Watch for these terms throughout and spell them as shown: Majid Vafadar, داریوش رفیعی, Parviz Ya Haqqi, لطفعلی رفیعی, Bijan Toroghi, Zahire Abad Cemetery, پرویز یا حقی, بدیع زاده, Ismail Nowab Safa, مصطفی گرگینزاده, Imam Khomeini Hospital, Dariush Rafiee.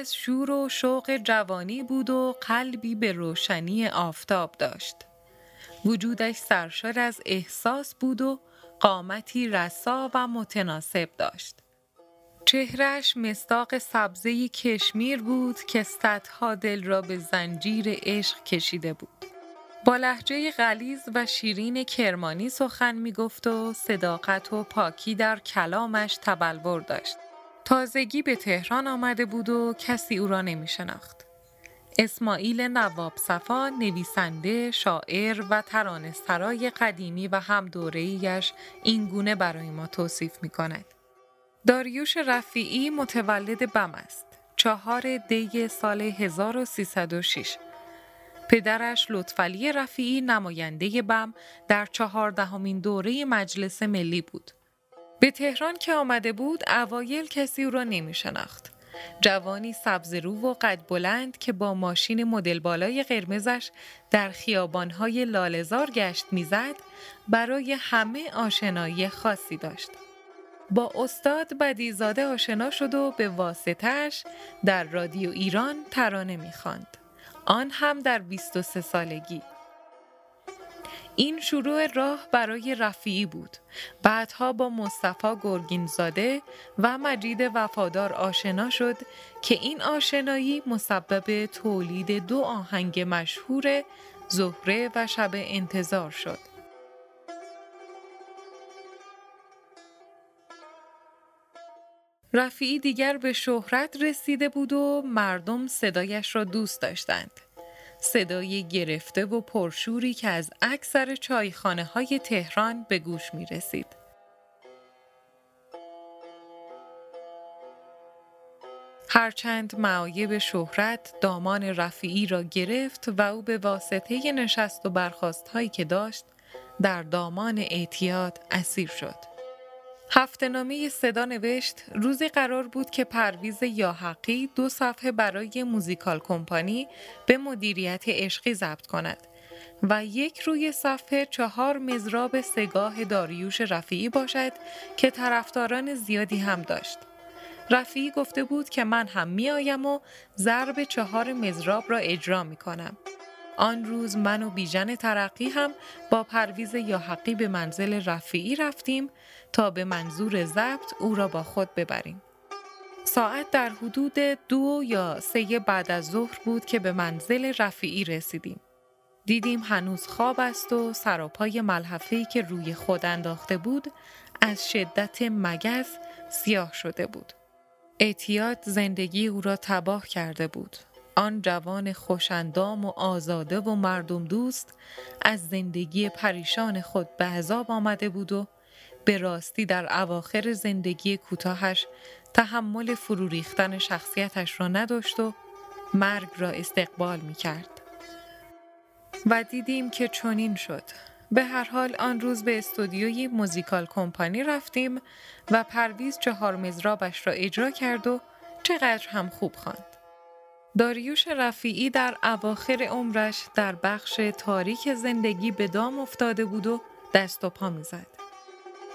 از شور و شوق جوانی بود و قلبی به روشنی آفتاب داشت. وجودش سرشار از احساس بود و قامتی رسا و متناسب داشت. چهرهش مصداق سبزه کشمیر بود که صدها دل را به زنجیر عشق کشیده بود. با لهجه غلیظ و شیرین کرمانی سخن می گفت و صداقت و پاکی در کلامش تبلور داشت. تازگی به تهران آمده بود و کسی او را نمی شناخت. اسماعیل نواب صفا، نویسنده، شاعر و ترانه‌سرای قدیمی و هم دوره‌ایش این گونه برای ما توصیف می کند. داریوش رفیعی متولد بم است. 4 دی سال 1306. پدرش لطفعلی رفیعی نماینده بم در 14 دوره مجلس ملی بود. به تهران که آمده بود اوایل کسی او را نمی شناخت. جوانی سبز رو و قد بلند که با ماشین مدل بالای قرمزش در خیابانهای لاله‌زار گشت میزد، برای همه آشنایی خاصی داشت. با استاد بدیع زاده آشنا شد و به واسطه‌اش در رادیو ایران ترانه می‌خواند. آن هم در 23 سالگی. این شروع راه برای رفیعی بود. بعدها با مصطفی گرگینزاده و مجید وفادار آشنا شد که این آشنایی مسبب تولید 2 آهنگ مشهور زهره و شب انتظار شد. رفیعی دیگر به شهرت رسیده بود و مردم صدایش را دوست داشتند. صدای گرفته و پرشوری که از اکثر چایخانه‌های تهران به گوش می رسید. هرچند معایب شهرت دامان رفیعی را گرفت و او به واسطه نشست و برخاست‌هایی که داشت در دامان اعتیاد اسیر شد. هفته‌نامه صدا نوشت: روزی قرار بود که پرویز یا حقی 2 صفحه برای موزیکال کمپانی به مدیریت عشقی ضبط کند و یک روی صفحه 4 مضراب سگاه داریوش رفیعی باشد که طرفداران زیادی هم داشت. رفیعی گفته بود که من هم می آیم و ضرب 4 مضراب را اجرا می کنم. آن روز من و بیژن ترقی هم با پرویز یا حقی به منزل رفیعی رفتیم تا به منظور ضبط او را با خود ببریم. ساعت در حدود 2 یا 3 بعد از ظهر بود که به منزل رفیعی رسیدیم. دیدیم هنوز خواب است و سراپای ملحفه‌ای که روی خود انداخته بود از شدت مگس سیاه شده بود. اعتیاد زندگی او را تباه کرده بود. آن جوان خوشندام و آزاده و مردم دوست از زندگی پریشان خود به عذاب آمده بود و به راستی در اواخر زندگی کوتاهش تحمل فرو ریختن شخصیتش را نداشت و مرگ را استقبال می کرد. و دیدیم که چنین شد. به هر حال آن روز به استودیوی موزیکال کمپانی رفتیم و پرویز 4 مضرابش را اجرا کرد و چقدر هم خوب خواند. داریوش رفیعی در اواخر عمرش در بخش تاریک زندگی به دام افتاده بود و دست و پا می زد.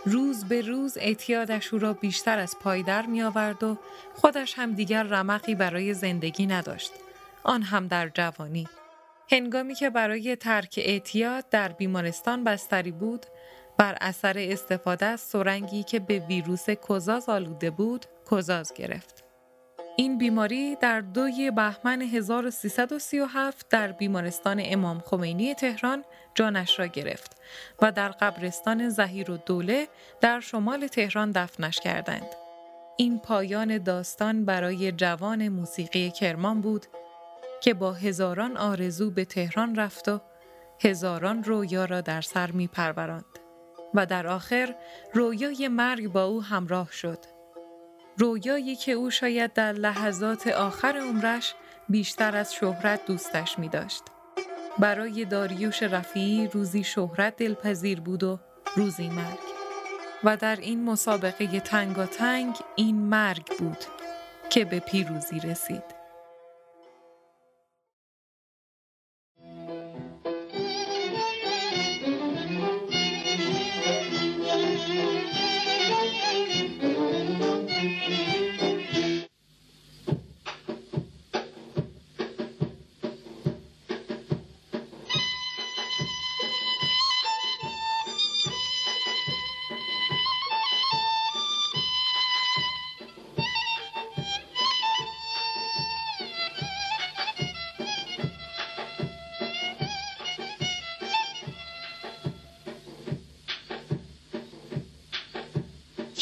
روز به روز اعتیادش او را بیشتر از پای در می آورد و خودش هم دیگر رمقی برای زندگی نداشت. آن هم در جوانی. هنگامی که برای ترک اعتیاد در بیمارستان بستری بود، بر اثر استفاده از سرنگی که به ویروس کوزاز آلوده بود، کوزاز گرفت. این بیماری در 2 بهمن 1337 در بیمارستان امام خمینی تهران جانش را گرفت و در قبرستان ظهیرالدوله در شمال تهران دفنش کردند. این پایان داستان برای جوان موسیقی کرمان بود که با هزاران آرزو به تهران رفت و هزاران رویا را در سر می پروراند و در آخر رویای مرگ با او همراه شد. رویایی که او شاید در لحظات آخر عمرش بیشتر از شهرت دوستش می داشت. برای داریوش رفیعی روزی شهرت دلپذیر بود و روزی مرگ. و در این مسابقه تنگاتنگ این مرگ بود که به پیروزی رسید.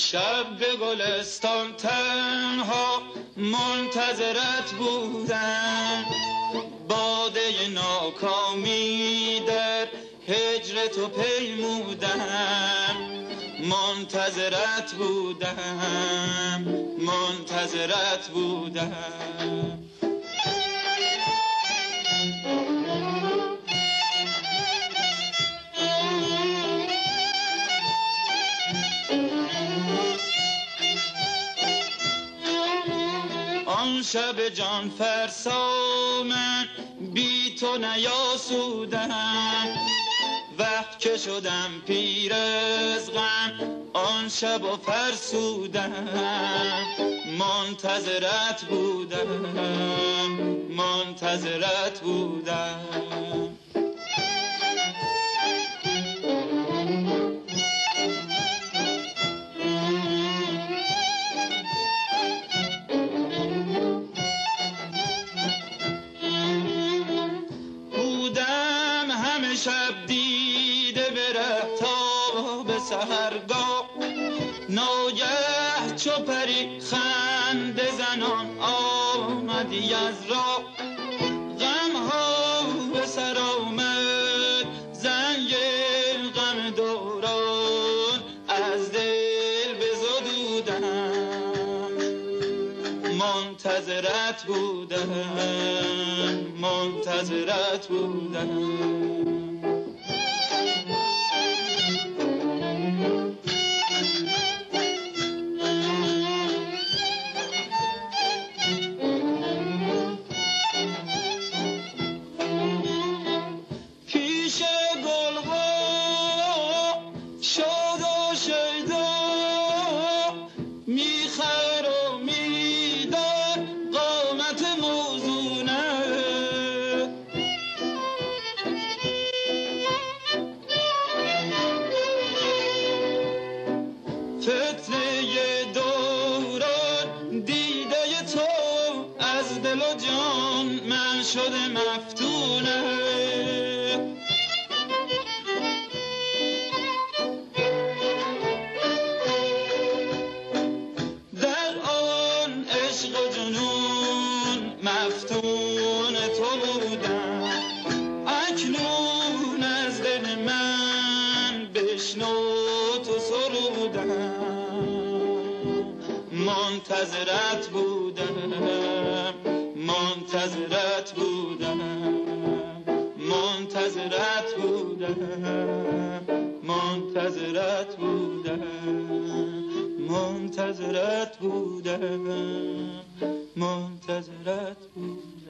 شب به گلستان تنها منتظرت بودم، باده ناکامی در هجرت و پیمودم، منتظرت بودم، منتظرت بودم. آن شب جان فرسا من بی تو نیاسودم، وقت که شدم پیر از غم آن شب و فرسودم، منتظرت بودم، منتظرت بودم. شب دیده بره تا به سحرگاه، ناگه چو پری خنده زنان آمدی از راه، غمها به سر آمد زنگ غم دوران، از دل بزدودم، منتظرت بودم، منتظرت بودم. منتظرت بودم، منتظرت بودم، منتظرت بودم، منتظرت بودم، منتظرت بودم، منتظرت بودم.